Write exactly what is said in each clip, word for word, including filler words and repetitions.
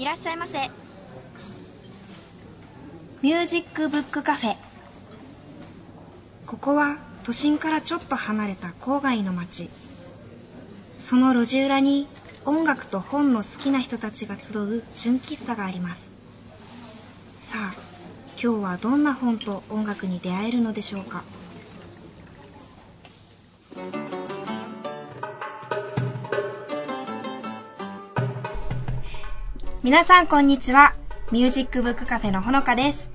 いらっしゃいませ。ミュージックブックカフェ。ここは都心からちょっと離れた郊外の町。その路地裏に音楽と本の好きな人たちが集う純喫茶があります。さあ、今日はどんな本と音楽に出会えるのでしょうか。皆さんこんにちは。ミュージックブックカフェのほのかです。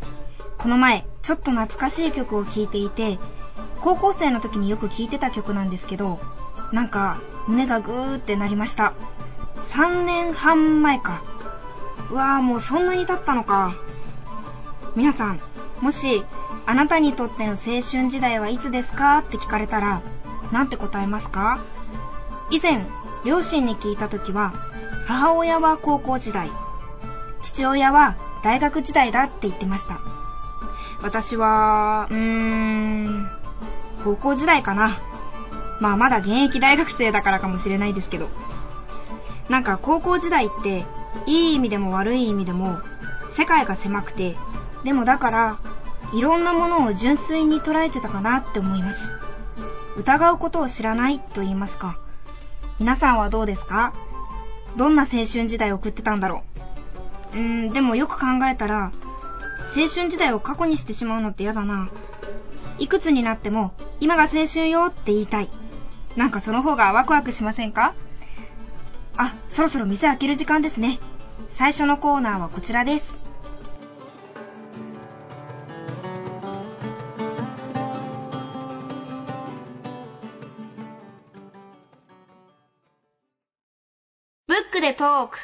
この前ちょっと懐かしい曲を聴いていて、高校生の時によく聴いてた曲なんですけど、なんか胸がグーってなりました。さんねんはん前か。うわー、もうそんなに経ったのか。皆さん、もしあなたにとっての青春時代はいつですかって聞かれたらなんて答えますか？以前両親に聞いた時は、母親は高校時代、父親は大学時代だって言ってました。私はうーん高校時代かな。まあまだ現役大学生だからかもしれないですけど、なんか高校時代っていい意味でも悪い意味でも世界が狭くて、でもだからいろんなものを純粋に捉えてたかなって思います。疑うことを知らないと言いますか。皆さんはどうですか？どんな青春時代を送ってたんだろう。うーん、でもよく考えたら青春時代を過去にしてしまうのってやだな。いくつになっても今が青春よって言いたい。なんかその方がワクワクしませんか？あ、そろそろ店開ける時間ですね。最初のコーナーはこちらです。ブックでトーク。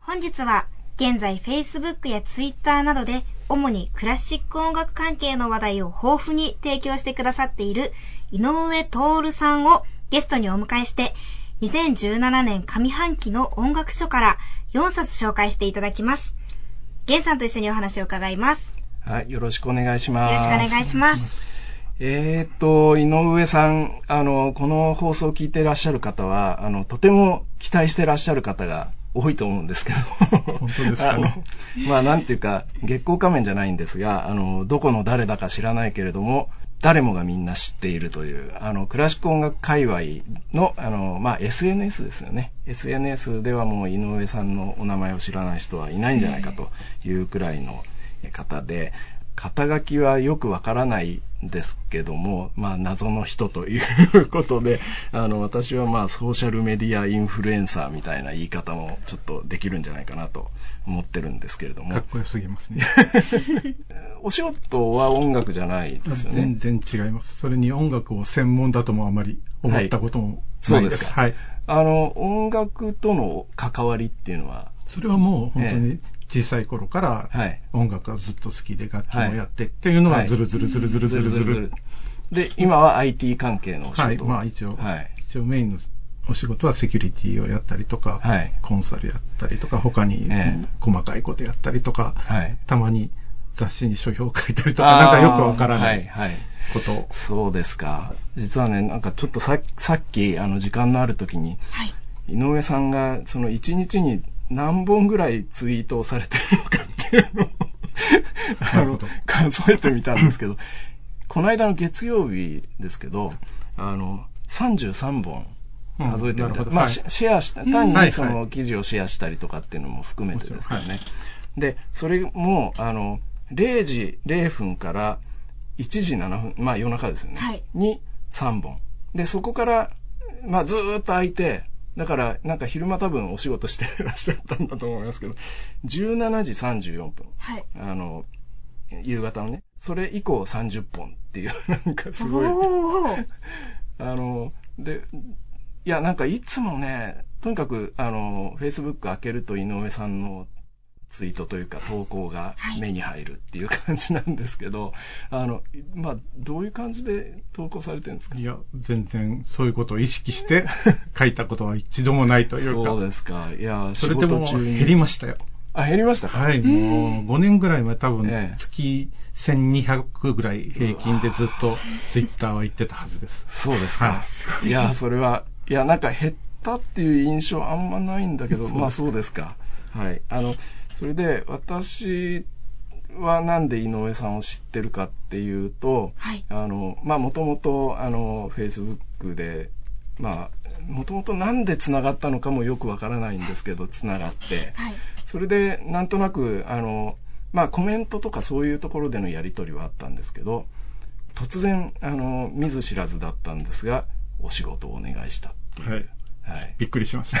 本日は現在 Facebook や Twitter などで主にクラシック音楽関係の話題を豊富に提供してくださっている井上徹さんをゲストにお迎えして、にせんじゅうななねん上半期の音楽書からよんさつ紹介していただきます。源さんと一緒にお話を伺います。はい、よろしくお願いします。よろしくお願いします。えーと、井上さん、あの、この放送を聞いていらっしゃる方は、あの、とても期待していらっしゃる方が多いと思うんですけど本当ですかね。あの、まあ、なんていうか、月光仮面じゃないんですが、あの、どこの誰だか知らないけれども、誰もがみんな知っているという、あの、クラシック音楽界隈の、あの、まあ、エスエヌエス ですよね。エスエヌエス ではもう井上さんのお名前を知らない人はいないんじゃないかというくらいの方で、肩書きはよくわからないんですけども、まあ、謎の人ということで、あの、私はまあソーシャルメディアインフルエンサーみたいな言い方もちょっとできるんじゃないかなと思ってるんですけれども。かっこよすぎますねお仕事は音楽じゃないですよね。全然違います。それに音楽を専門だともあまり思ったこともないです。はい、そうですか。はい、あの、音楽との関わりっていうのは、それはもう本当に、えー小さい頃から音楽がずっと好きで楽器もやってっていうのはずるずるずるずるずるずるで、今は アイティー 関係のお仕事。はい、まあ一応、はい、一応メインのお仕事はセキュリティをやったりとか、はい、コンサルやったりとか、他に細かいことやったりとか、はい、たまに雑誌に書評を書いたりとか、なんかよくわからないこと、はいはい、そうですか。実はね、なんかちょっと さ, さっきあの時間のある時に、はい、井上さんがそのいちにちに何本ぐらいツイートをされてるのかっていうのをあの数えてみたんですけどこの間の月曜日ですけど、あのさんじゅうさんぼん数えてみた、うん、まあ、はい、シェアした、単にその記事をシェアしたりとかっていうのも含めてですからね、はいはい、でそれもあのれいじれいふんからいちじななふん、まあ夜中ですよね、はい、にさんぼんで、そこから、まあ、ずーっと空いて、だからなんか昼間多分お仕事してらっしゃったんだと思いますけど、じゅうしちじさんじゅうよんぷん、はい、あの夕方のね、それ以降さんじゅっぽんっていう、なんかすごいあの、で、いや、なんかいつもね、とにかくあの Facebook 開けると井上さんのツイートというか投稿が目に入るっていう感じなんですけど、はい、あの、まあ、どういう感じで投稿されてるんですか？いや、全然そういうことを意識して書いたことは一度もないというかそうですか。いや、それでも減りましたよ。あ、減りました。はい、もうごねんぐらい前多分月せんにひゃくぐらい平均でずっとツイッターは行ってたはずです。そうですか。はい、いやそれはいやなんか減ったっていう印象あんまないんだけど、まあそうですか。はい。あのそれで私はなんで井上さんを知ってるかっていうと、はい、あのまあもともとあの Facebook でまあ。もともとなんでつながったのかもよくわからないんですけどつながって、はい、それでなんとなくあの、まあ、コメントとかそういうところでのやり取りはあったんですけど、突然あの見ず知らずだったんですがお仕事をお願いしたっていう、はいはい、びっくりしました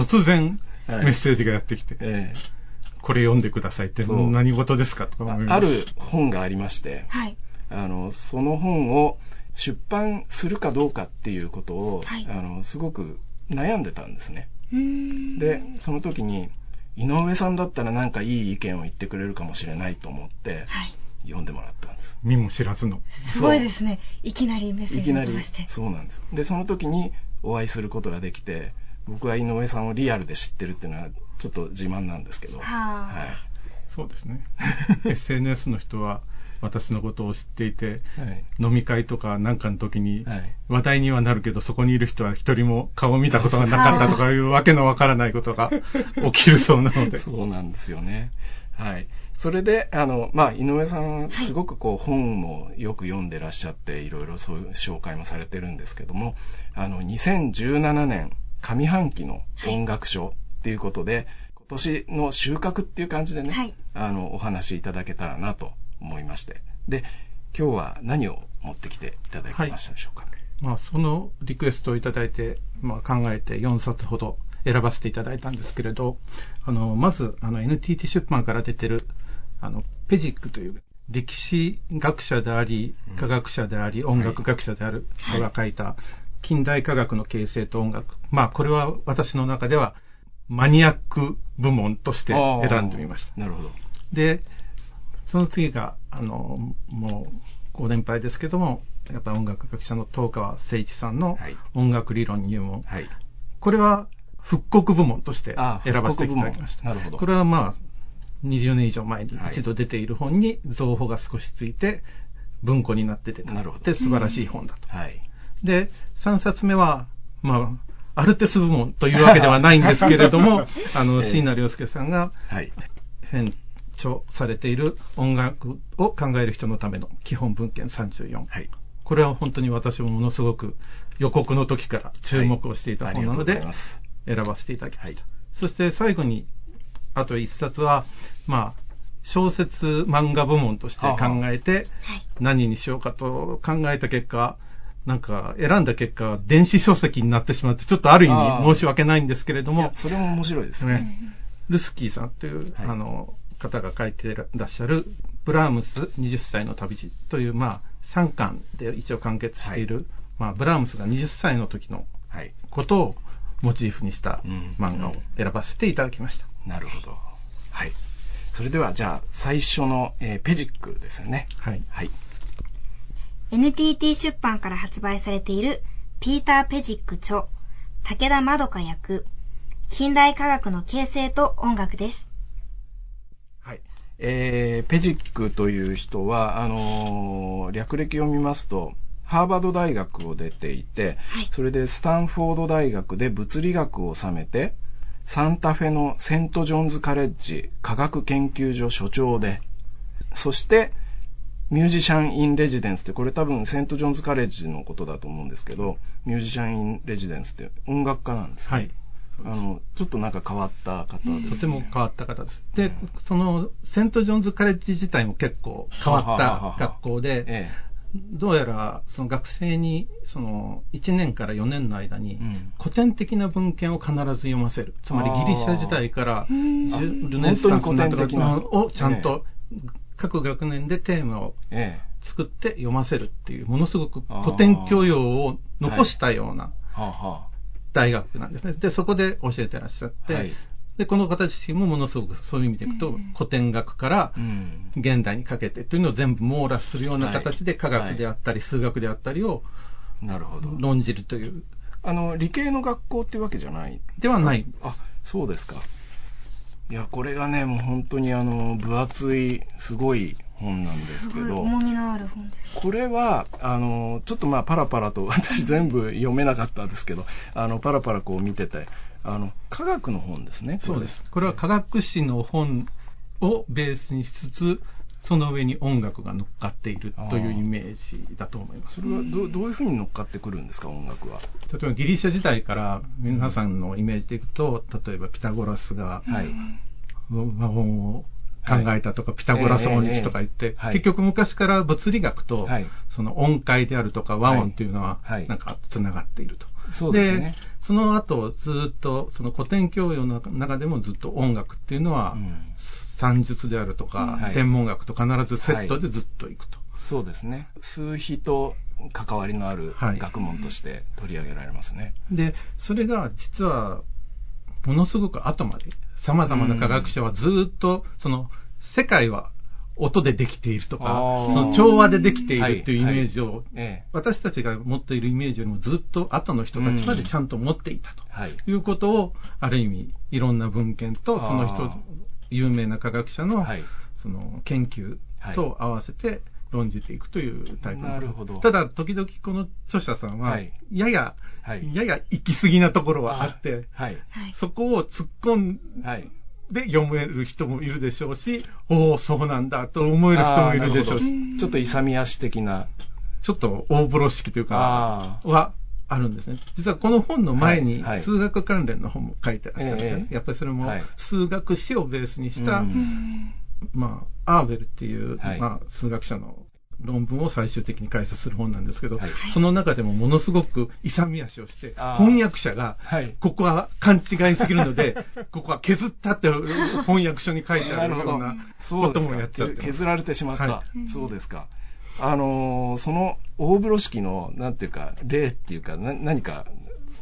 突然メッセージがやってきて、はいえー、これ読んでくださいって何事ですかとか思いました。ある本がありまして、はい、あのその本を出版するかどうかっていうことを、はい、あのすごく悩んでたんですね。うーん。で、その時に井上さんだったらなんかいい意見を言ってくれるかもしれないと思って、はい、読んでもらったんです。見も知らずの。すごいですね。いきなりメッセージが来まして。そうなんです。で、その時にお会いすることができて、僕は井上さんをリアルで知ってるっていうのはちょっと自慢なんですけど。はあ。はい。そうですね。エスエヌエス の人は。私のことを知っていて、はい、飲み会とかなんかの時に話題にはなるけど、はい、そこにいる人は一人も顔を見たことがなかったとかいうわけのわからないことが起きるそうなのでそうなんですよね、はい、それであの、まあ、井上さんはすごくこう、はい、本もよく読んでらっしゃっていろいろそういう紹介もされてるんですけども、あのにせんじゅうななねん上半期の音楽賞っていうことで、はい、今年の収穫っていう感じでね、はい、あのお話いただけたらなと思いまして、で今日は何を持ってきていただきましたでしょうか。はい、まあ、そのリクエストをいただいて、まあ、考えてよんさつほど選ばせていただいたんですけれど、あのまずあの エヌティーティー 出版から出てるあのペジックという歴史学者であり科学者であり、うん、音楽学者である人が書いた近代科学の形成と音楽、はい、まあこれは私の中ではマニアック部門として選んでみました。なるほど。でその次があのもうご年配ですけどもやっぱり音楽学者の東川誠一さんの音楽理論入門、はい、これは復刻部門として選ばせていただきました。なるほど。これはまあにじゅうねん以上前に一度出ている本に造語が少しついて文庫になって出たって素晴らしい本だと、はい、でさんさつめはまあアルテス部門というわけではないんですけれどもあの椎名良介さんが編著されている音楽を考える人のための基本文献さんじゅうよん、はい、これは本当に私もものすごく予告の時から注目をしていた本なので選ばせていただきました、はい、そして最後にあといっさつは、まあ、小説漫画部門として考えて何にしようかと考えた結果なんか選んだ結果電子書籍になってしまってちょっとある意味申し訳ないんですけれども、それも面白いです ね, ねルスキーさんという、はい、あの方が書いてらっしゃるブラームスはたちの旅路という、まあ、さんかんで一応完結している、はい、まあ、ブラームスがはたちの時のことをモチーフにした漫画を選ばせていただきました、うんうん、なるほど、はい、それではじゃあ最初の、えー、ペジックですよね、はいはい、エヌティーティー 出版から発売されているピーター・ペジック著武田まどか役近代科学の形成と音楽です。えー、ペジックという人はあのー、略歴を見ますとハーバード大学を出ていて、はい、それでスタンフォード大学で物理学を修めてサンタフェのセントジョンズカレッジ科学研究所所長で、そしてミュージシャン・イン・レジデンスって、これ多分セントジョンズカレッジのことだと思うんですけど、ミュージシャン・イン・レジデンスって音楽家なんですね、はい、あのちょっとなんか変わった方ですね、うん、とても変わった方です。で、うん、そのセントジョンズカレッジ自体も結構変わった学校で、はははは、ええ、どうやらその学生にそのいちねんからよねんの間に古典的な文献を必ず読ませる、うん、つまりギリシャ時代からルネサンスなんとかをちゃんと各学年でテーマを作って読ませるっていう、ものすごく古典教養を残したような、はい、はは大学なんですね。でそこで教えてらっしゃって、はい、でこの方自身もものすごくそういう意味でいくと、うん、古典学から現代にかけてというのを全部網羅するような形で、はい、科学であったり数学であったりを論じるという、あの理系の学校っていうわけじゃないではないんです。あ、そうですか。いやこれがねもう本当にあの分厚いすごい本なんですけど、すごい重みのある本です。これはあのちょっとまあパラパラと私全部読めなかったんですけど、あのパラパラこう見てて、あの科学の本ですね。そうです。これは科学史の本をベースにしつつ、その上に音楽が乗っかっているというイメージだと思います。それは ど, どういうふうに乗っかってくるんですか、音楽は。例えばギリシャ時代から皆さんのイメージでいくと、例えばピタゴラスが魔法を考えたとか、はい、ピタゴラス音律とか言って、えーえーえー、結局昔から物理学と、はい、その音階であるとか和音というのはなんかつながっていると、はいはい、そうですね。でその後ずっとその古典教養の中でもずっと音楽っていうのは、うん算術であるとか、はい、天文学と必ずセットでずっといくと、はい、そうですね。数比と関わりのある学問として取り上げられますね、はい、でそれが実はものすごく後までさまざまな科学者はずっとその世界は音でできているとかその調和でできているというイメージを、はいはいええ、私たちが持っているイメージよりもずっと後の人たちまでちゃんと持っていたと、はい、いうことをある意味いろんな文献とその人有名な科学者 の,、はい、その研究と合わせて論じていくというタイプの、はい、なるほど。ただ時々この著者さんはやや、はい、やや行き過ぎなところはあって、はい、そこを突っ込んで読める人もいるでしょうし、はい、おおそうなんだと思える人もいるでしょうし、ちょっと勇み足的なちょっと大風呂式というかはあるんですね。実はこの本の前に数学関連の本も書いてらっしゃる、はいはい、やっぱりそれも数学史をベースにした、はいまあ、アーベルっていう、はいまあ、数学者の論文を最終的に解説する本なんですけど、はい、その中でもものすごく勇み足をして翻訳者がここは勘違いすぎるので、はい、ここは削ったって翻訳書に書いてあるようなこともやっちゃって削られてしまった、はい、そうですか。あのー、その大風呂敷のなんていうか例っていうかな何か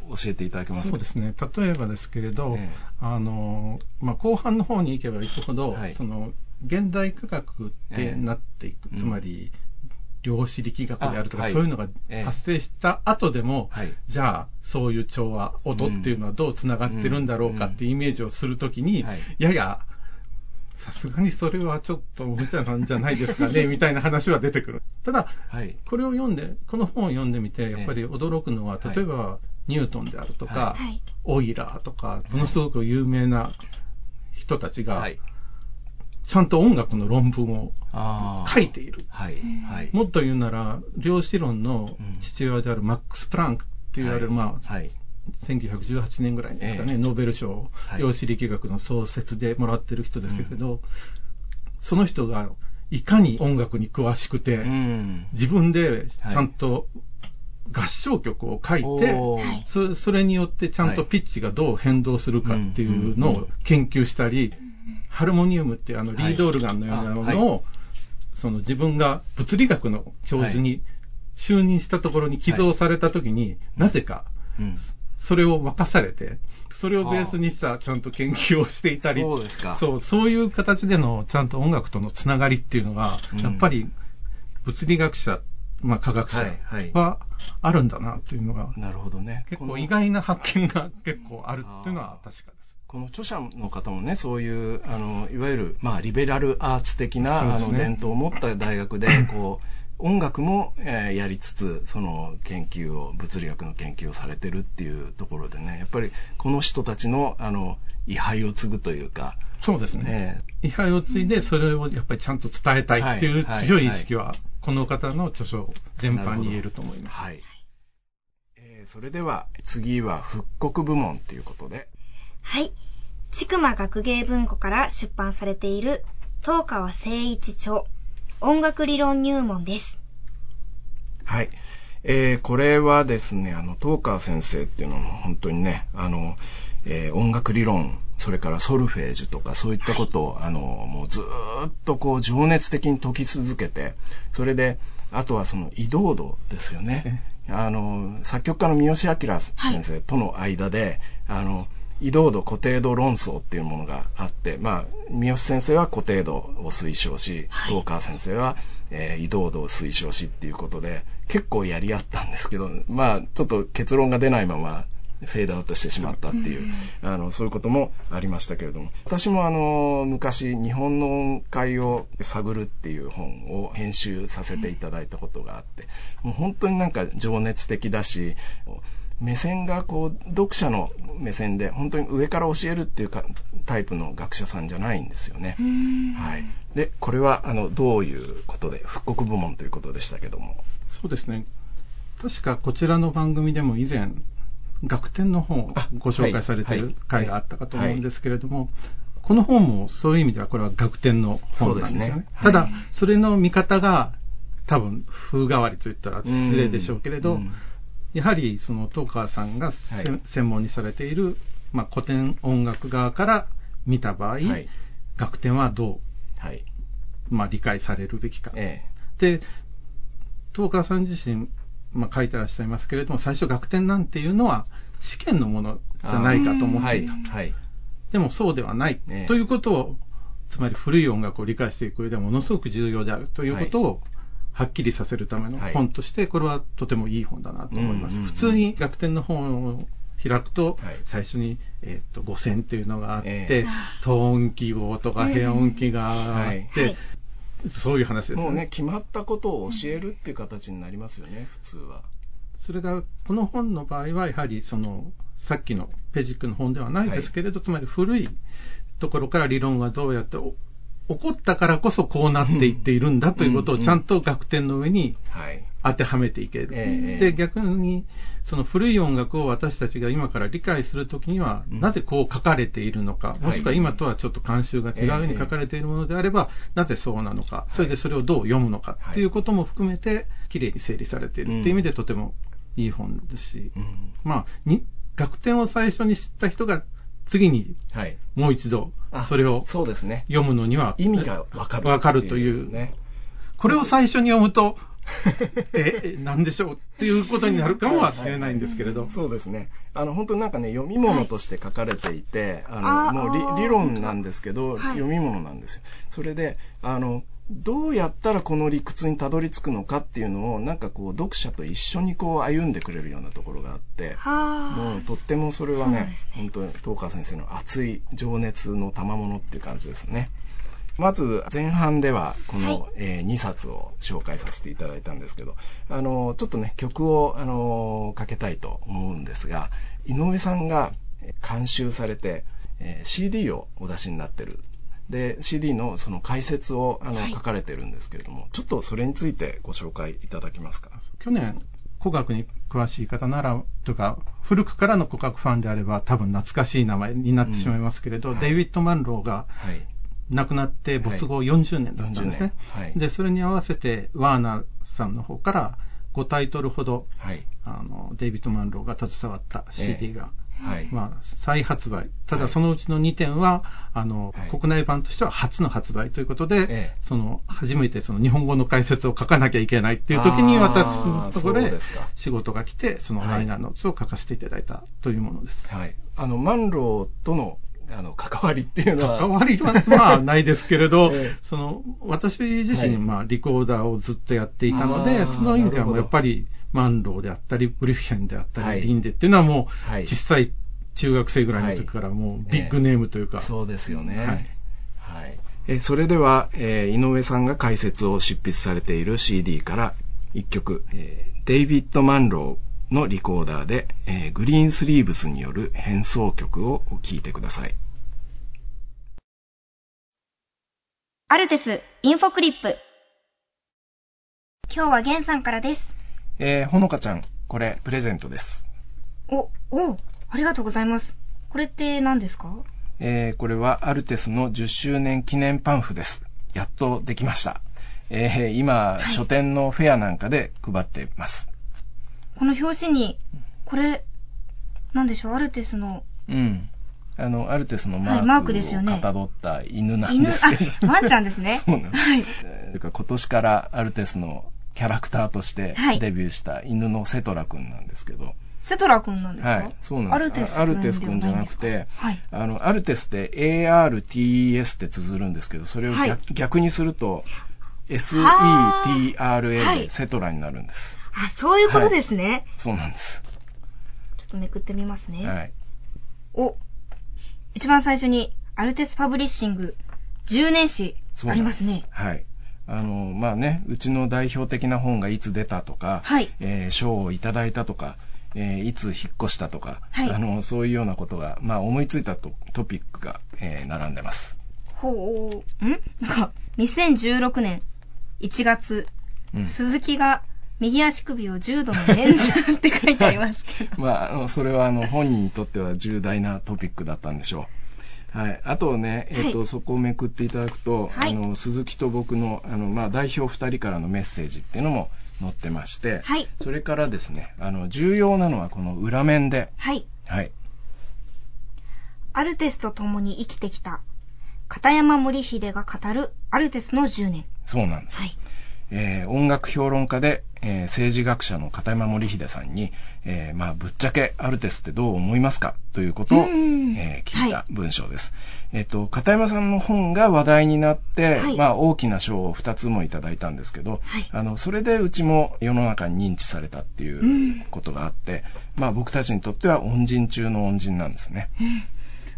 教えていただけますか。そうですね。例えばですけれど、ええあのーまあ、後半の方に行けば行くほど、はい、その現代科学ってなっていく、ええ、つまり、うん、量子力学であるとか、はい、そういうのが発生した後でも、ええ、じゃあそういう調和音っていうのはどうつながってるんだろうかっていうイメージをするときに、うんうんはい、ややさすがにそれはちょっと無茶なんじゃないですかねみたいな話は出てくる。ただ、はい、これを読んでこの本を読んでみてやっぱり驚くのは、ええ、例えばニュートンであるとか、はい、オイラーとかものすごく有名な人たちが、はい、ちゃんと音楽の論文を書いている、はいはい、もっと言うなら量子論の父親であるマックス・プランクと言われる、はいまあはいせんきゅうひゃくじゅうはちねんぐらいですかね、ええ、ノーベル賞を量子力学の創設でもらってる人ですけど、はいうん、その人がいかに音楽に詳しくて、うん、自分でちゃんと合唱曲を書いて、はい、そ, それによってちゃんとピッチがどう変動するかっていうのを研究したり、はい、ハルモニウムってあのリードオルガンのようなものを、はい、その自分が物理学の教授に就任したところに寄贈されたときに、はい、なぜか、うんそれを任されてそれをベースにしたちゃんと研究をしていたり、そうですか。そう、そういう形でのちゃんと音楽とのつながりっていうのが、うん、やっぱり物理学者、まあ、科学者はあるんだなというのが、はいはい、なるほどね。結構意外な発見が結構あるっていうのは確かです。この著者の方もね、そういうあのいわゆる、まあ、リベラルアーツ的な、ね、あの伝統を持った大学でこう音楽も、えー、やりつつその研究を物理学の研究をされてるっていうところでね、やっぱりこの人たち の, あの位牌を継ぐというか、そうですね、えー、位牌を継いでそれをやっぱりちゃんと伝えたいっていう強い意識はこの方の著書全般に言えると思います。はい、えー、それでは次は復刻部門ということで、はい、千曲学芸文庫から出版されている東川誠一著音楽理論入門です。はい、えー、これはですね、あの東川先生っていうのも本当にね、あの、えー、音楽理論、それからソルフェージュとかそういったことを、はい、あのもうずーっとこう情熱的に解き続けて、それであとはその移動度ですよね。あの作曲家の三好明先生との間で、はい、あの移動度固定度論争っていうものがあって、まあ、三好先生は固定度を推奨し、はい、東川先生は、えー、移動度を推奨しっていうことで結構やり合ったんですけど、まあ、ちょっと結論が出ないままフェードアウトしてしまったっていう、うん、あのそういうこともありましたけれども、私もあの昔日本の音階を探るっていう本を編集させていただいたことがあって、うん、もう本当になんか情熱的だし、目線がこう読者の目線で本当に上から教えるっていうかタイプの学者さんじゃないんですよね。はい。でこれはあのどういうことで復刻部門ということでしたけども、そうですね、確かこちらの番組でも以前学典の本をご紹介されている回があったかと思うんですけれども、はいはいはい、この本もそういう意味ではこれは学典の本なんですよね。そうですね、はい、ただそれの見方が多分風変わりといったら失礼でしょうけれど、うんうん、やはりその東川さんが、はい、専門にされている、まあ、古典音楽側から見た場合、はい、学典はどう、はい、まあ、理解されるべきか、ええ、で東川さん自身、まあ、書いてらっしゃいますけれども、最初学典なんていうのは試験のものじゃないかと思っていた、はい、でもそうではない、ええ、ということを、つまり古い音楽を理解していく上ではものすごく重要であるということを、はい、はっきりさせるための本として、これはとてもいい本だなと思います。うんうんうん、普通に学典の本を開くと、はい、最初に、えー、と五線というのがあって、えー、等音記号とか平音記があって、えーはいはい、そういう話ですよね。もうね、決まったことを教えるっていう形になりますよね、うん、普通は。それがこの本の場合はやはりそのさっきのペジックの本ではないですけれど、はい、つまり古いところから理論がどうやって起こったからこそこうなっていっているんだということをちゃんと学典の上に当てはめていける、うんうんはい、で逆にその古い音楽を私たちが今から理解するときにはなぜこう書かれているのか、もしくは今とはちょっと慣習が違うように書かれているものであればなぜそうなのか、それでそれをどう読むのかということも含めてきれいに整理されているという意味でとてもいい本ですし、まあに学典を最初に知った人が次にもう一度それを読むのには意味が分かるという、これを最初に読むとえ何でしょうっていうことになるかもしれないんですけれど、そうですね、あの本当なんかね、読み物として書かれていて、あのもう 理, 理論なんですけど読み物なんですよ。それであのどうやったらこの理屈にたどり着くのかっていうのをなんかこう読者と一緒にこう歩んでくれるようなところがあって、もうとってもそれは ね, ね本当に東川先生の熱い情熱の賜物っていう感じですね。まず前半ではこの、はいえー、にさつを紹介させていただいたんですけど、あのちょっとね曲をあのかけたいと思うんですが、井上さんが監修されて、えー、シーディー をお出しになってるで シーディー のその解説をあの、はい、書かれてるんですけれども、ちょっとそれについてご紹介いただけますか。去年古楽に詳しい方ならとか古くからの古楽ファンであれば多分懐かしい名前になってしまいますけれど、うんはい、デイビッド・マンローが亡くなって没後よんじゅうねんだったんですね、はいはい、でそれに合わせてワーナーさんの方からごタイトルほど、はい、あのデイビッド・マンローが携わった シーディー が、えーはいまあ、再発売、ただそのうちのにてんは、はい、あの国内版としては初の発売ということで、はい、その初めてその日本語の解説を書かなきゃいけないっていう時に私のところへ仕事が来て、そのライナーノーツを書かせていただいたというものです、はいはい、あのマンローとのあの関わりっていうのは関わりはまあないですけれど、ええ、その私自身まあリコーダーをずっとやっていたので、はい、その意味ではもうやっぱりマンローであったりブリュッヘンであったり、はい、リンデっていうのはもう、はい、実際中学生ぐらいの時からもうビッグネームというか、はいえー、そうですよね、はいはい、えそれでは、えー、井上さんが解説を執筆されている シーディー からいっきょく、えー、デイビッド・マンローのリコーダーで、えー、グリーンスリーブスによる変奏曲を聴いてください。アルテスインフォクリップ、今日はゲンさんからです。えー、ほのかちゃん、これプレゼントです。お、お、ありがとうございます。これって何ですか？えー、これはアルテスのじゅっしゅうねん記念パンフです。やっとできました。えー、今、はい、書店のフェアなんかで配っています。この表紙にこれ何でしょう、アルテスのうんあのアルテスのマークをかたどった犬なんですけど、はい、ワンちゃんですねそうなんです、はい、というか今年からアルテスのキャラクターとしてデビューした犬のセトラ君なんですけど、はい、セトラ君なんですか？はい、そうなんです。アルテス君、アルテス君じゃなくて、はい、あのアルテスって エーアールティーエス って綴るんですけど、それを 逆,、はい、逆にすると セトラ でセトラになるんです。はい、あ、そういうことですね。はい、そうなんです。ちょっとめくってみますね、はい、お、一番最初にアルテスパブリッシングじゅうねん誌ありますね。はい、あのまあね、うちの代表的な本がいつ出たとか、はい、えー、賞をいただいたとか、えー、いつ引っ越したとか、はい、あのそういうようなことが、まあ、思いついた ト, トピックが、えー、並んでます。ほう、んなんかにせんじゅうろくねんいちがつ、うん、鈴木が右足首を重度の捻挫って書いてありますけど、まあ、あのそれはあの本人にとっては重大なトピックだったんでしょう、はい、あとね、えーとはい、そこをめくっていただくと、はい、あの鈴木と僕 の, あの、まあ、代表ふたりからのメッセージっていうのも載ってまして、はい、それからですね、あの重要なのはこの裏面で、はいはい、アルテスと共に生きてきた片山盛秀が語るアルテスのじゅうねん。そうなんです、はい、えー、音楽評論家で、えー、政治学者の片山盛秀さんに、えーまあ、ぶっちゃけアルテスってどう思いますかということを、えー、聞いた文章です、はい、えーと、片山さんの本が話題になって、はい、まあ、大きな賞をふたつもいただいたんですけど、はい、あのそれでうちも世の中に認知されたっていうことがあって、まあ、僕たちにとっては恩人中の恩人なんですね、うん、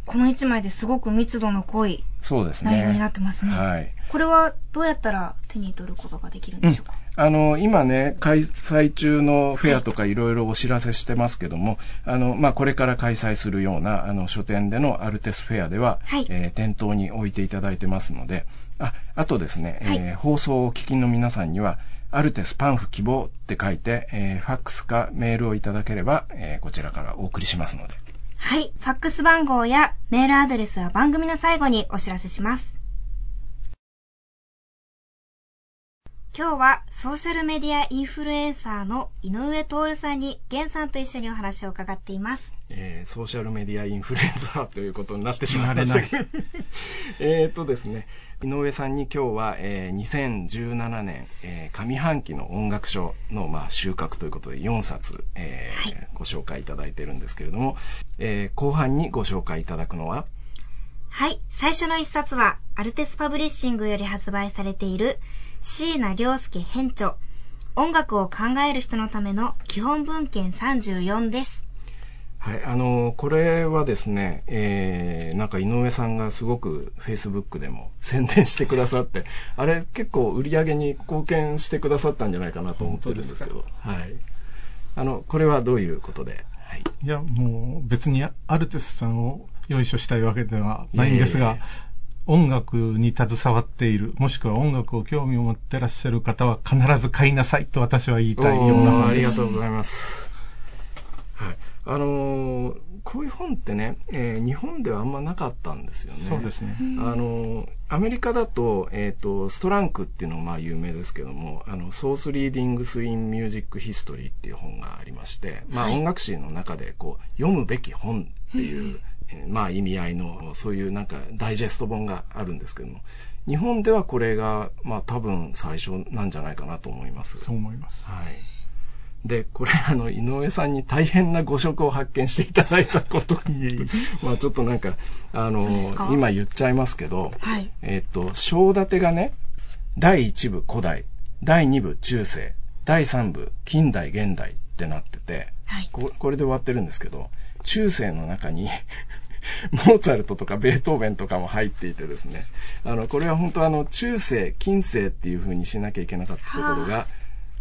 このいちまいですごく密度の濃い内容になってます ね, すね、はい、これはどうやったら手に取ることができるんでしょうか、うん、あの今ね開催中のフェアとかいろいろお知らせしてますけども、はい、あのまあ、これから開催するようなあの書店でのアルテスフェアでは、はい、えー、店頭に置いていただいてますので、 あ, あとですね、はい、えー、放送を聞きの皆さんにはアルテスパンフ希望って書いて、えー、ファックスかメールをいただければ、えー、こちらからお送りしますので、はい、ファックス番号やメールアドレスは番組の最後にお知らせします。今日はソーシャルメディアインフルエンサーの井上徹さんに源さんと一緒にお話を伺っています、えー、ソーシャルメディアインフルエンサーということになってしまいましたけどえっとですね、井上さんに今日は、えー、にせんじゅうななねん、えー、上半期の音楽賞の、まあ、収穫ということでよんさつ、えーはい、ご紹介いただいているんですけれども、えー、後半にご紹介いただくのは、はい、最初のいっさつはアルテスパブリッシングより発売されている椎名良介編著、音楽を考える人のための基本文献さんじゅうよんです。はい、あのこれはですね、えー、なんか井上さんがすごく Facebook でも宣伝してくださってあれ結構売り上げに貢献してくださったんじゃないかなと思ってるんですけど、はい、あのこれはどういうことで、はい、いやもう別にアルテスさんをよいしょしたいわけではないんですが、いやいやいや、音楽に携わっている、もしくは音楽を興味を持ってらっしゃる方は必ず買いなさいと私は言いたいような本です。ありがとうございます、はい、あのー、こういう本ってね、えー、日本ではあんまなかったんですよね。そうですね、あのー、アメリカだ と,、えー、とストランクっていうのがまあ有名ですけども、あのソースリーディングスインミュージックヒストリーっていう本がありまして、まあ、音楽誌の中でこう読むべき本っていうまあ、意味合いのそういうなんかダイジェスト本があるんですけども、日本ではこれがまあ多分最初なんじゃないかなと思います。そう思います、はい、でこれあの井上さんに大変な誤植を発見していただいたことがまあちょっとなんかあの今言っちゃいますけど、はい、えっと章立てがね、だいいち部古代、だいに部中世、だいさん部近代現代ってなってて、はい、こ, これで終わってるんですけど、中世の中にモーツァルトとかベートーベンとかも入っていてですね、あのこれは本当はあの中世近世っていう風にしなきゃいけなかったところが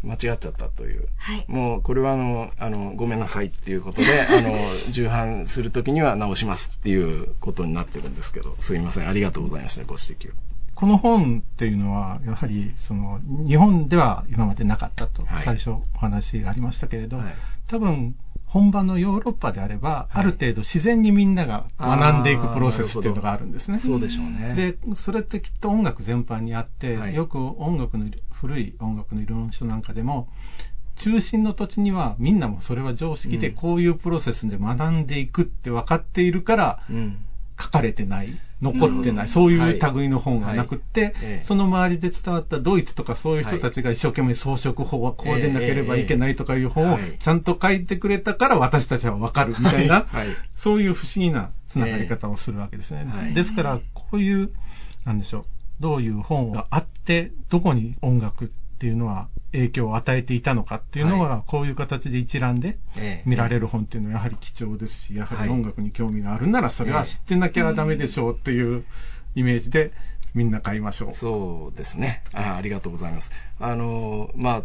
間違っちゃったという、はい、もうこれはあのあのごめんなさいっていうことであの重版するときには直しますっていうことになってるんですけど、すいません、ありがとうございました、ご指摘を。この本っていうのはやはりその日本では今までなかったと最初お話がありましたけれど、はいはい、多分本場のヨーロッパであれば、はい、ある程度自然にみんなが学んでいくプロセスっていうのがあるんですね。そうでしょうね。で、それってきっと音楽全般にあって、はい、よく音楽の古い音楽の理論書なんかでも中心の土地にはみんなもそれは常識で、うん、こういうプロセスで学んでいくって分かっているから、うん、書かれてない、残ってない、うん、そういう類の本がなくって、はいはい、その周りで伝わったドイツとかそういう人たちが一生懸命装飾法はこうでなければいけないとかいう本をちゃんと書いてくれたから私たちは分かるみたいな、はいはい、そういう不思議なつながり方をするわけですね、はい、ですからこういうなんでしょう、どういう本があってどこに音楽っていうのは影響を与えていたのかっていうのは、はい、こういう形で一覧で見られる本っていうのはやはり貴重ですし、やはり音楽に興味があるならそれは知ってなきゃダメでしょうっていうイメージでみんな買いましょう。そうですね。 あ, ありがとうございます。あの、まあ、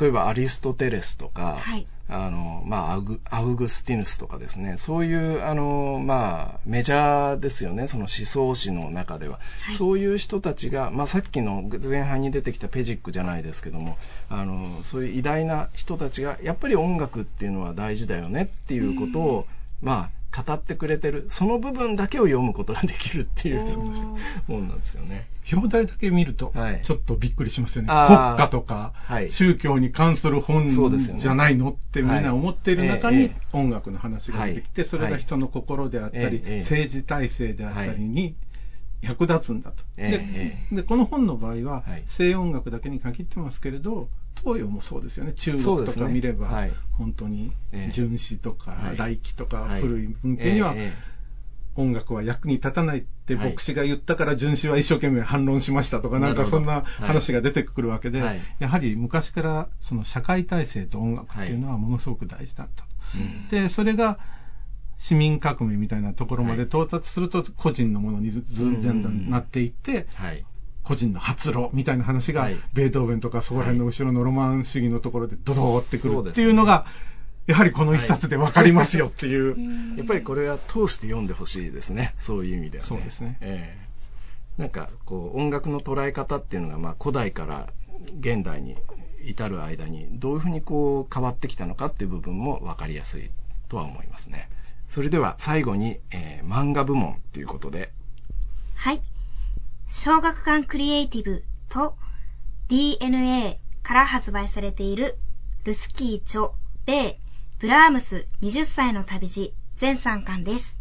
例えばアリストテレスとか、はい、あのまあ、ア, グアウグスティヌスとかですね、そういうあの、まあ、メジャーですよね、その思想史の中では、はい、そういう人たちが、まあ、さっきの前半に出てきたペジックじゃないですけども、あのそういう偉大な人たちがやっぱり音楽っていうのは大事だよねっていうことを、まあ、語ってくれてる、その部分だけを読むことができるっていう本なんですよね。表題だけ見るとちょっとびっくりしますよね、はい、国家とか宗教に関する本じゃないのってみんな思っている中に音楽の話が出てきて、それが人の心であったり政治体制であったりに役立つんだと。で、でこの本の場合は西音楽だけに限ってますけれど、東洋もそうですよね。中国とか見れば本当に純子とか来紀とか古い文献には音楽は役に立たないって牧師が言ったから純子は一生懸命反論しましたとか、なんかそんな話が出てくるわけで、やはり昔からその社会体制と音楽っていうのはものすごく大事だったと。でそれが市民革命みたいなところまで到達すると個人のものにずずんじゃんなっていって個人の発露みたいな話がベートーベンとかそこら辺の後ろのロマン主義のところでドローってくるっていうのがやはりこの一冊で分かりますよっていう、はい、やっぱりこれは通して読んでほしいですね、そういう意味ではね。そうですね、えー、なんかこう音楽の捉え方っていうのが、まあ、古代から現代に至る間にどういうふうにこう変わってきたのかっていう部分も分かりやすいとは思いますね。それでは最後に、えー、漫画部門ということで、はい、小学館クリエイティブと ディーエヌエー から発売されているルスキー著米ブラームスにじゅっさいの旅路全さんかんです。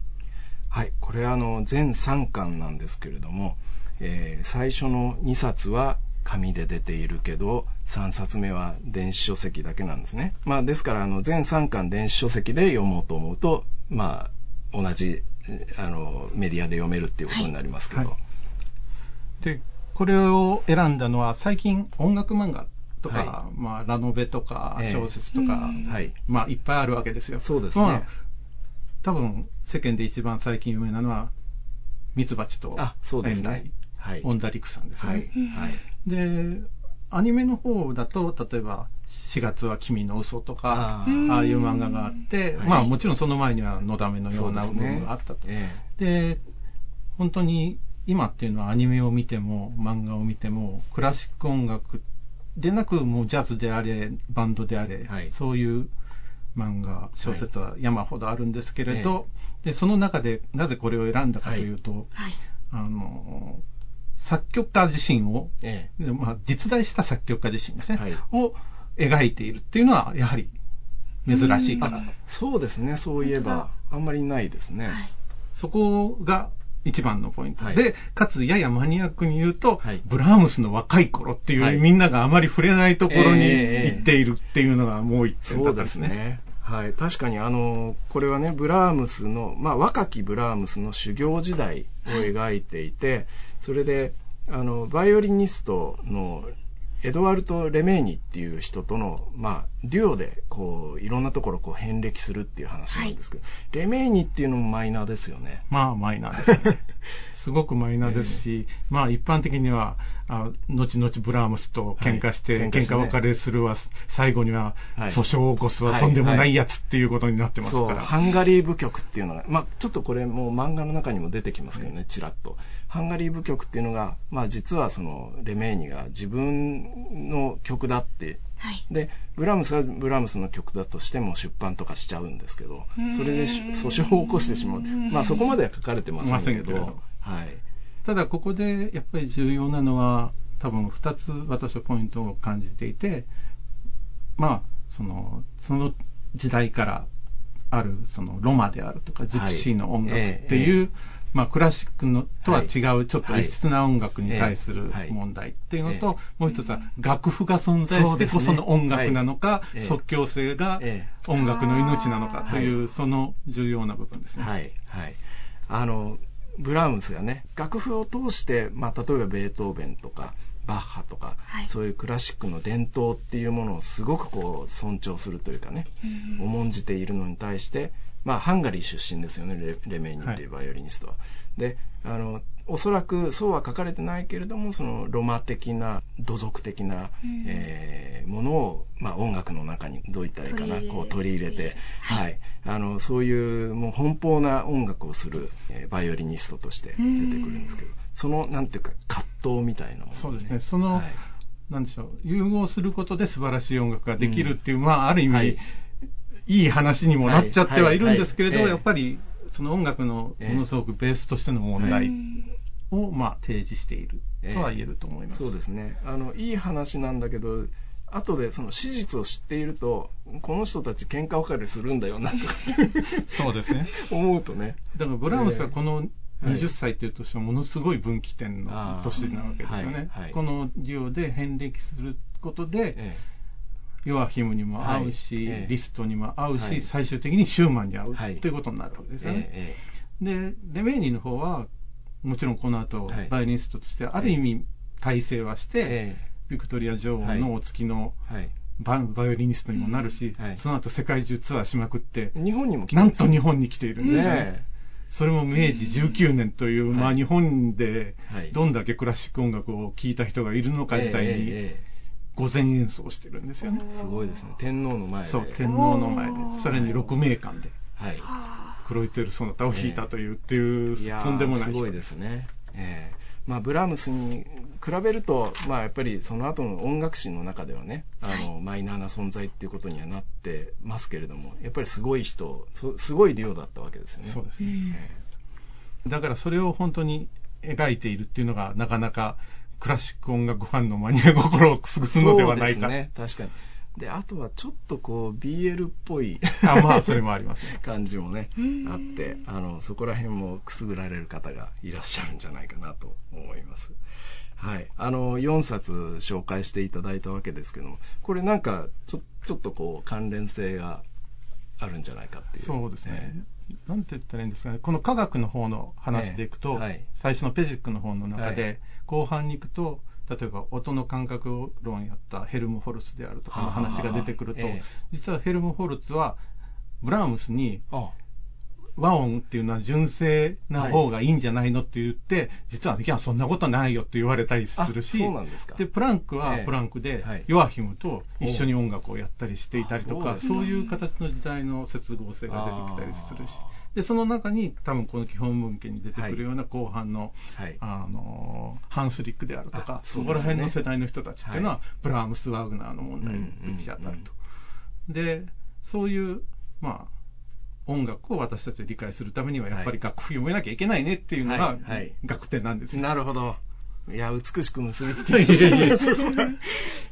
はい、これはあの全さんかんなんですけれども、えー、最初のにさつは紙で出ているけどさんさつめは電子書籍だけなんですね。まあ、ですからあの全さんかん電子書籍で読もうと思うと、まあ、同じあのメディアで読めるっていうことになりますけど、はいはい、でこれを選んだのは最近音楽漫画とか、はい、まあ、ラノベとか小説とか、ええ、まあ、いっぱいあるわけですよ。そうですね、まあ、多分世間で一番最近有名なのはミツバチと遠来オンダリクさんですね、はいはいはい、でアニメの方だと例えばしがつは君の嘘とか あ, ああいう漫画があって、はい、まあ、もちろんその前にはのだめのような部分があったと。で、ね、ええ、で本当に今っていうのはアニメを見ても漫画を見てもクラシック音楽ってでなくもうジャズであれバンドであれ、はい、そういう漫画小説は山ほどあるんですけれど、はい、でその中でなぜこれを選んだかというと、はい、あの作曲家自身を、ええ、まあ、実在した作曲家自身ですね、はい、を描いているっていうのはやはり珍しいから。そうですね、そういえばあんまりないですね、はい、そこが一番のポイント、はい、でかつややマニアックに言うと、はい、ブラームスの若い頃っていう、はい、みんながあまり触れないところに行っているっていうのがもう一点だったですね、えーえー、そうですね、はい、確かにあのこれはねブラームスの、まあ、若きブラームスの修行時代を描いていて、それであのバイオリニストのエドワルト・レメーニっていう人との、まあ、デュオでこういろんなところこう遍歴するっていう話なんですけど、はい、レメーニっていうのもマイナーですよね。まあマイナーですよねすごくマイナーですし、えーまあ、一般的にはあ後々ブラームスと喧嘩して、はい、喧嘩別れするは最後には訴訟を起こすはとんでもないやつっていうことになってますから、はいはいはい、そうハンガリー舞曲っていうのが、まあ、ちょっとこれもう漫画の中にも出てきますけどね、はい、ちらっとハンガリー舞曲っていうのが、まあ、実はそのレメーニが自分の曲だって、はい、でブラームスはブラームスの曲だとしても出版とかしちゃうんですけど、それで訴訟を起こしてしまう、まあ、そこまでは書かれてませんけど、はい、ただここでやっぱり重要なのは多分ふたつ私はポイントを感じていて、まあ、その、その時代からあるそのロマであるとかジプシーの音楽っていう、はい、えーまあ、クラシックのとは違うちょっと異質な音楽に対する問題っていうのと、もう一つは楽譜が存在してこその音楽なのか、即興性が音楽の命なのかというその重要な部分ですね。はいはい、あのブラームスがね楽譜を通して、まあ、例えばベートーベンとかバッハとか、はい、そういうクラシックの伝統っていうものをすごくこう尊重するというかね、うん、重んじているのに対して、まあ、ハンガリー出身ですよね、 レ, レメーニっていうバイオリニストは、はい、であのおそらくそうは書かれてないけれども、そのロマ的な土俗的な、うんえー、ものを、まあ、音楽の中にどういったらいいかなこう取り入れて、はいはい、あのそういう、 もう奔放な音楽をする、えー、バイオリニストとして出てくるんですけど、うん、そのなんていうか葛藤みたいなもの、ね、そうですね、その、はい、なんでしょう、融合することで素晴らしい音楽ができるっていう、うん、まあ、ある意味、はい、いい話にもなっちゃってはいるんですけれど、はいはいはい、やっぱりその音楽のものすごくベースとしての問題、えーはいをまあ提示しているとは言えると思います、えー、そうですね、あのいい話なんだけど、後でその史実を知っているとこの人たち喧嘩別れするんだよなとかそうですね思うとね、だからブラームスはこのはたちという年はものすごい分岐点の年なわけですよね、はいはい、このデュオで遍歴することで、えー、ヨアヒムにも会うし、はい、リストにも会うし、はい、最終的にシューマンに会う、はい、ということになるわけですよね、えーえー、でレメーニの方はもちろんこの後、はい、バイオリニストとしてある意味大成はして、えー、ビクトリア女王のお付きのバイオリニストにもなるし、はいはい、その後世界中ツアーしまくって日本にも来てるんですよ、なんと日本に来ているんですよね、ね、それもめいじじゅうきゅうねんという、うん、まあ、日本でどんだけクラシック音楽を聴いた人がいるのか自体に御前演奏してるんですよね、すごいですね、天皇の前で、そう、天皇の前で、さらにろくめいかんで、はい、クロイツェルソナタを弾いたという、えー、っていうとんでもない人です。いやー、すごいですね、えーまあ、ブラームスに比べると、まあ、やっぱりその後の音楽史の中ではね、あの、はい、マイナーな存在っていうことにはなってますけれども、やっぱりすごい人、すごい量だったわけですよね。そうですね、えー、だからそれを本当に描いているっていうのがなかなかクラシック音楽ファンのマニア心をくすぐるのではないか。そうですね、確かに。であとはちょっとこう ビーエル っぽいあ、まあ、それもありますね、感じもねあって、あのそこら辺もくすぐられる方がいらっしゃるんじゃないかなと思います、はい、あのよんさつ紹介していただいたわけですけども、これなんかちょ、ちょっとこう関連性があるんじゃないかっていう。そうですね、えー、なんて言ったらいいんですかね、この科学の方の話でいくと、えーはい、最初のペジックの方の中で、はい、後半に行くと例えば音の感覚論やったヘルムホルツであるとかの話が出てくると、ええ、実はヘルムホルツはブラームスに和音っていうのは純正な方がいいんじゃないのって言って、はい、実はいやそんなことないよって言われたりするし、そうなんですか。でプランクはプランクでヨアヒムと一緒に音楽をやったりしていたりとか、ええ、そういう形の時代の接合性が出てきたりするし、でその中に多分この基本文献に出てくるような後半の、はい、あのハンスリックであるとか、 そ,、ね、そこら辺の世代の人たちっていうのは、はい、ブラームス・ワグナーの問題にぶち当たると、うんうんうん、でそういう、まあ、音楽を私たちで理解するためにはやっぱり楽譜読めなきゃいけないねっていうのが楽典なんですよ、はいはいはい、なるほど、いや美しく結びつきましたね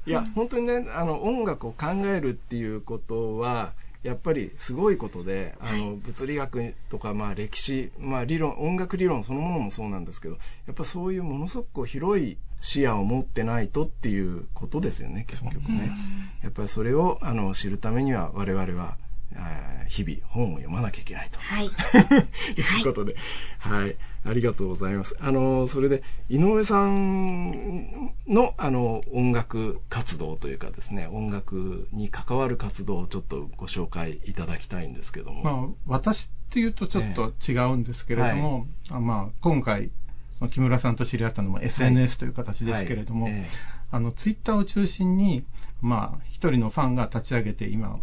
いや本当にね、あの音楽を考えるっていうことはやっぱりすごいことで、あの物理学とか、まあ歴史、まあ、理論、音楽理論そのものもそうなんですけど、やっぱそういうものすごく広い視野を持ってないとっていうことですよね、結局ね。やっぱりそれをあの知るためには我々は日々本を読まなきゃいけないと、はい、いうことで、はいはい、ありがとうございます。あのそれで井上さん の, あの音楽活動というかですね、音楽に関わる活動をちょっとご紹介いただきたいんですけども、まあ、私っていうとちょっと違うんですけれども、えーはい、まあ、今回その木村さんと知り合ったのも エスエヌエス という形ですけれども、はいはい、えー、あのツイッターを中心に、まあ、一人のファンが立ち上げて今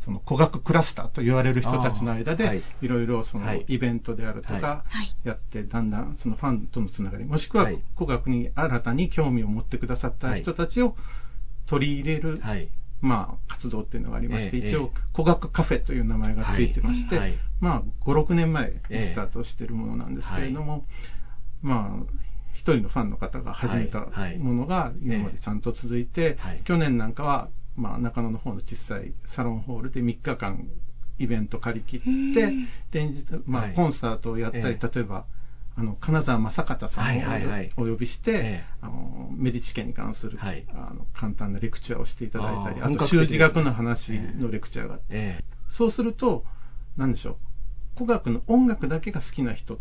その古楽クラスターと言われる人たちの間でいろいろそのイベントであるとかやって、だんだんそのファンとのつながり、もしくは古楽に新たに興味を持ってくださった人たちを取り入れる、まあ活動っていうのがありまして、一応古楽カフェという名前がついてまして、まあごろくねんまえにスタートしているものなんですけれども、まあ一人のファンの方が始めたものが今までちゃんと続いて、去年なんかはまあ、中野の方の小さいサロンホールでみっかかんイベント借り切って連日、まあ、コンサートをやったり、はい、例えばあの金沢正方さんを、はいはいはい、お呼びして、えー、あのメディチ家に関する、はい、あの簡単なレクチャーをしていただいたり、あと習字学の話のレクチャーがあって、えーえー、そうすると何でしょう、古楽の音楽だけが好きな人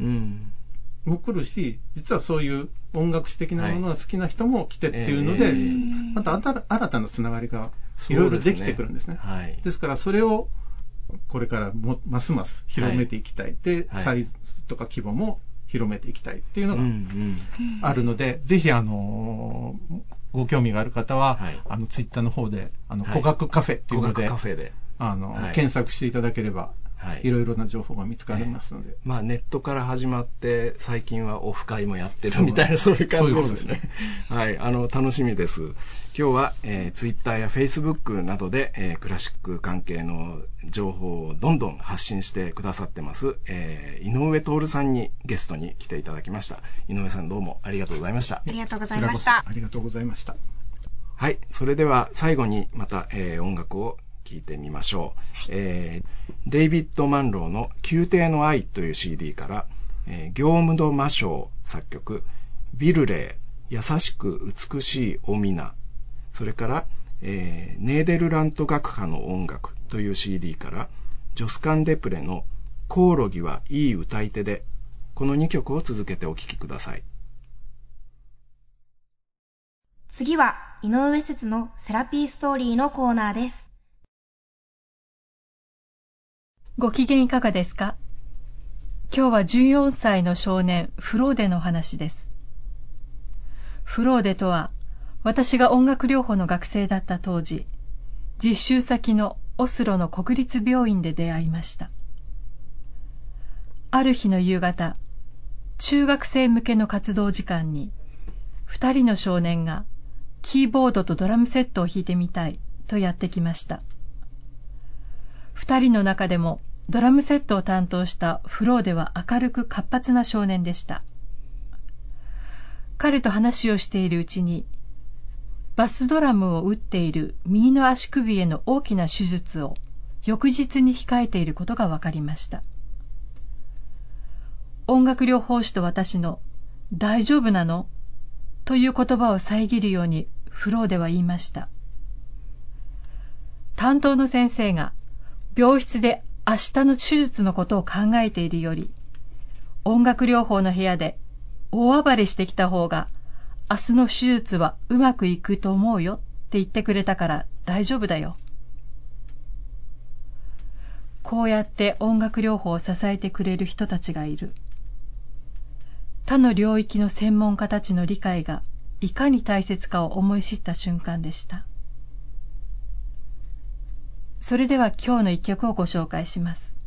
も来るし、実はそういう音楽史的なものが好きな人も来てっていうので、はいえー、また新たなつながりがいろいろできてくるんですね。ですね、はい、ですからそれをこれからもますます広めていきたい、はい、でサイズとか規模も広めていきたいっていうのがあるので、はいうんうん、ぜひあのご興味がある方は、はい、あのツイッターの方であの、はい、古楽カフェっていうので、あの、はい、検索していただければ、はい、いろいろな情報が見つかりますので、えーまあ、ネットから始まって最近はオフ会もやってるみたいなそういう感じですね。はい、あの楽しみです。今日は、えー、Twitter や Facebook などで、えー、クラシック関係の情報をどんどん発信してくださってます、えー、井上徹さんにゲストに来ていただきました。井上さんどうもありがとうございました。ありがとうございました。ありがとうございました。はい、それでは最後にまた、えー、音楽を聞いてみましょう、えー、デイビッド・マンローの宮廷の愛という シーディー から、えー、ギョームド・マショー作曲、ビルレー優しく美しいオミナ、それから、えー、ネーデルラント楽派の音楽という シーディー からジョスカン・デプレのコオロギはいい歌い手で、このにきょくを続けてお聴きください。次は井上節のセラピーストーリーのコーナーです。ご機嫌いかがですか？今日はじゅうよんさいの少年フローデの話です。フローデとは、私が音楽療法の学生だった当時、実習先のオスロの国立病院で出会いました。ある日の夕方、中学生向けの活動時間に二人の少年がキーボードとドラムセットを弾いてみたいとやってきました。二人の中でもドラムセットを担当したフローデは明るく活発な少年でした。彼と話をしているうちに、バスドラムを打っている右の足首への大きな手術を翌日に控えていることが分かりました。音楽療法士と私の「大丈夫なの?」という言葉を遮るようにフローデは言いました。担当の先生が病室で明日の手術のことを考えているより、音楽療法の部屋で大暴れしてきた方が、明日の手術はうまくいくと思うよって言ってくれたから大丈夫だよ。こうやって音楽療法を支えてくれる人たちがいる。他の領域の専門家たちの理解がいかに大切かを思い知った瞬間でした。それでは今日の一曲をご紹介します。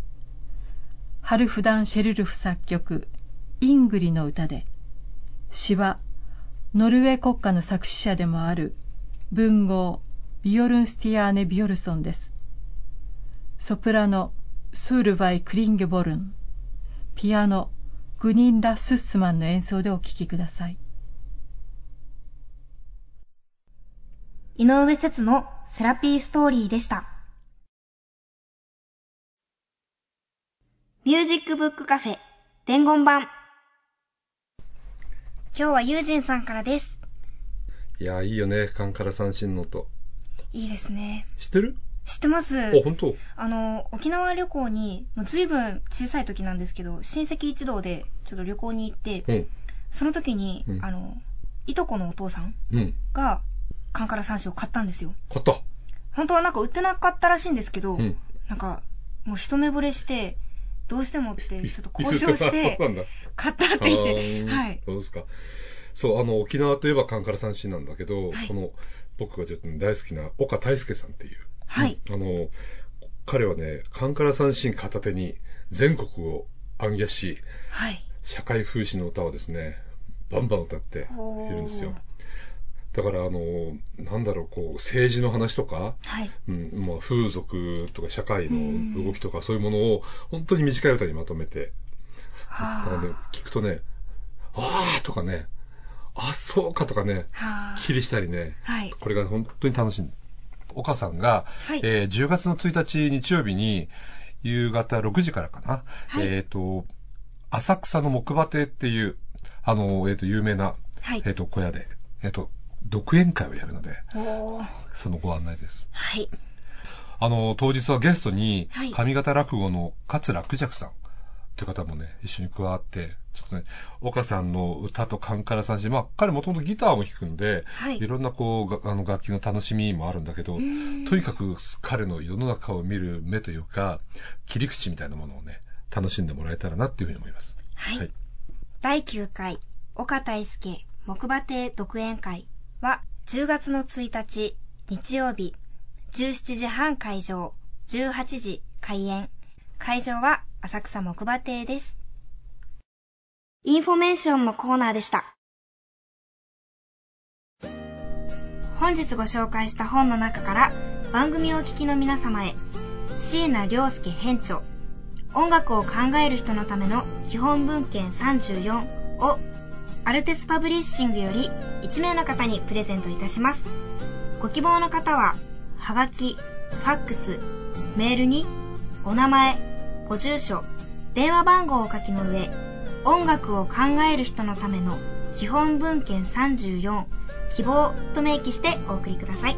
ハルフダン・シェルルフ作曲、イングリの歌で、詩はノルウェー国歌の作詞者でもある文豪ビヨルンスティアーネ・ビヨルソンです。ソプラノスールバイ・クリンゲボルン、ピアノグニンダ・スッスマンの演奏でお聴きください。井上節のセラピーストーリーでした。ミュージックブックカフェ伝言版、今日は友人さんからです。いや、いいよね、カンカラ三振の音、いいですね。知ってる？知ってます。あ、本当？あの沖縄旅行に、もう随分小さい時なんですけど、親戚一同でちょっと旅行に行って、うん、その時に、うん、あのいとこのお父さんが、うん、カンカラ三振を買ったんですよ。買った？本当はなんか売ってなかったらしいんですけど、うん、なんかもう一目惚れして、どうしてもってちょっと交渉して買ったって言って、はい。そうですか。そう、あの沖縄といえばカンカラ三振なんだけど、はい、この僕がちょっと大好きな岡大輔さんっていう、はい、あの彼はね、カンカラ三振片手に全国を暗躍し、はい、社会風刺の歌をですねバンバン歌っているんですよ。だからあのなんだろう、こう政治の話とか、はい、うんまあ、風俗とか社会の動きとか、そういうものを本当に短い歌にまとめて、なので聞くとね、あーとかね、あそうかとかね、すっきりしたりね、はい、これが本当に楽しい。岡さんが、はい、えー、じゅうがつのついたち日曜日に夕方ろくじからかな、はい、えっと浅草の木馬亭っていうあの、えー、と有名な、はい、えー、と小屋で、えーと独演会をやるので、そのご案内です、はい、あの当日はゲストに上方落語の桂九尺さんという方もね一緒に加わって、ちょっとね、岡さんの歌とカンカラさんし、まあ、彼もともとギターも弾くんで、はい、いろんなこうあの楽器の楽しみもあるんだけど、とにかく彼の世の中を見る目というか切り口みたいなものをね、楽しんでもらえたらなっていうふうに思います。はい。はい、だいきゅうかい岡大輔木馬亭独演会はじゅうがつのついたち日曜日、じゅうしちじはん開場、じゅうはちじ開演。会場は浅草木馬亭です。インフォメーションのコーナーでした。本日ご紹介した本の中から番組をお聞きの皆様へ、椎名亮介編著、音楽を考える人のための基本文献さんじゅうよんをアルテスパブリッシングよりいち名の方にプレゼントいたします。ご希望の方ははがき、ファックス、メールにお名前、ご住所、電話番号をお書きの上、音楽を考える人のための基本文献さんじゅうよん希望と明記してお送りください。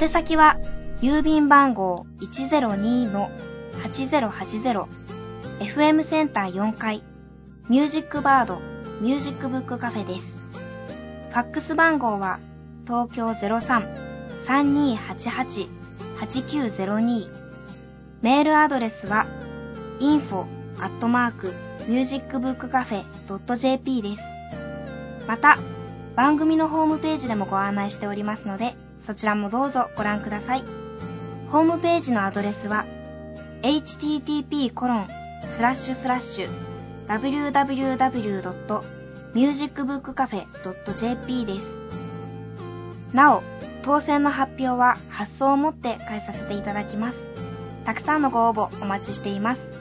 宛先は郵便番号 いちぜろにのはちぜろはちぜろ エフエム センターよんかいミュージックバードミュージックブックカフェです。ファックス番号は東京 ゼロさん さんにーはちはち はちきゅうゼロに。メールアドレスは インフォ アットマーク ミュージックブックカフェ ドット ジェーピー です。また番組のホームページでもご案内しておりますので、そちらもどうぞご覧ください。ホームページのアドレスは エイチティーティーピー コロン スラッシュ スラッシュ ダブリューダブリューダブリュー ドット ミュージックブックカフェ ドット ジェーピー です。なお、当選の発表は発送をもって返させていただきます。たくさんのご応募お待ちしています。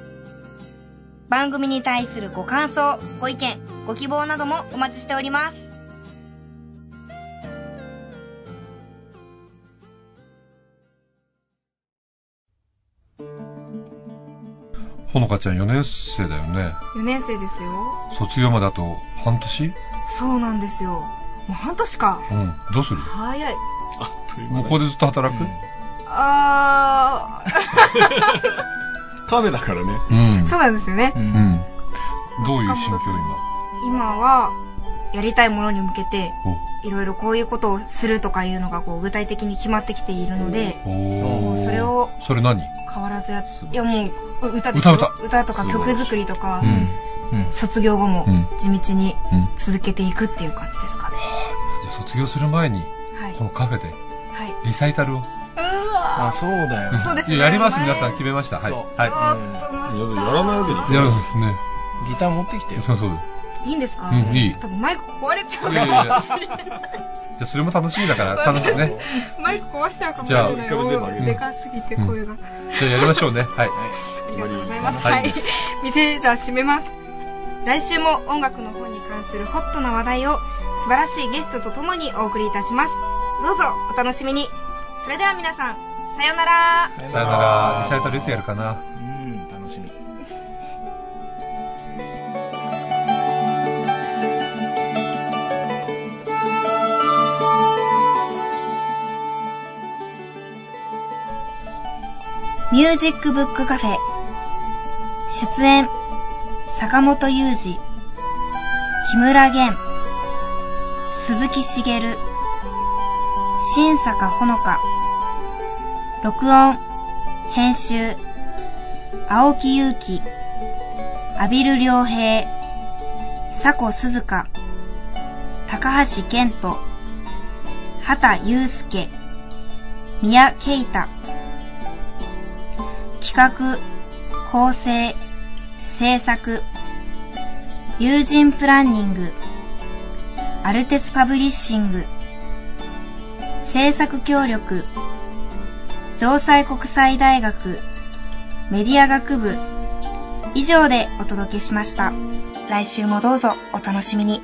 番組に対するご感想、ご意見、ご希望などもお待ちしております。ほのかちゃんよねん生だよね。よねん生ですよ。卒業まであと半年？そうなんですよ。もう半年か。うん。どうする？早い。あ、というもうここでずっと働く？うん、あーカフェだからね、うん、そうなんですよね、うん、どういう心境今？今はやりたいものに向けていろいろこういうことをするとかいうのがこう具体的に決まってきているので、もうそれをそれ何変わらずやいやもう歌ですよ。 歌, 歌, 歌とか曲作りとか、うんうん、卒業後も地道に続けていくっていう感じですかね、うんうん、じゃあ卒業する前に、はい、このカフェでリサイタルを、はい、あ、そうだよ、そうですね、やります、皆さん決めました。はい、はい、うん、やらないわけですよね。ギター持ってきてよ。そうそう、いいんですか、うん、いい。多分マイク壊れちゃうかもしれない。いやいやそれも楽しみだから楽しみね。マイク壊しちゃうかもしれないよ。でかすぎて声が、うん、じゃあやりましょうね。はい、ありがとうございます、はい、店じゃあ閉めます。来週も音楽の方に関するホットな話題を素晴らしいゲストとともにお送りいたします。どうぞお楽しみに。それでは皆さん、さよなら。さよなら。リサイタルいつやるかな。うん、楽しみ。ミュージックブックカフェ。出演坂本雄二、木村玄、鈴木茂、新坂ほのか。録音編集青木祐希、阿比留良平、佐古鈴香、高橋健人、畑祐介、宮慶太。企画構成制作友人プランニングアルテスパブリッシング。制作協力城西国際大学メディア学部。以上でお届けしました。来週もどうぞお楽しみに。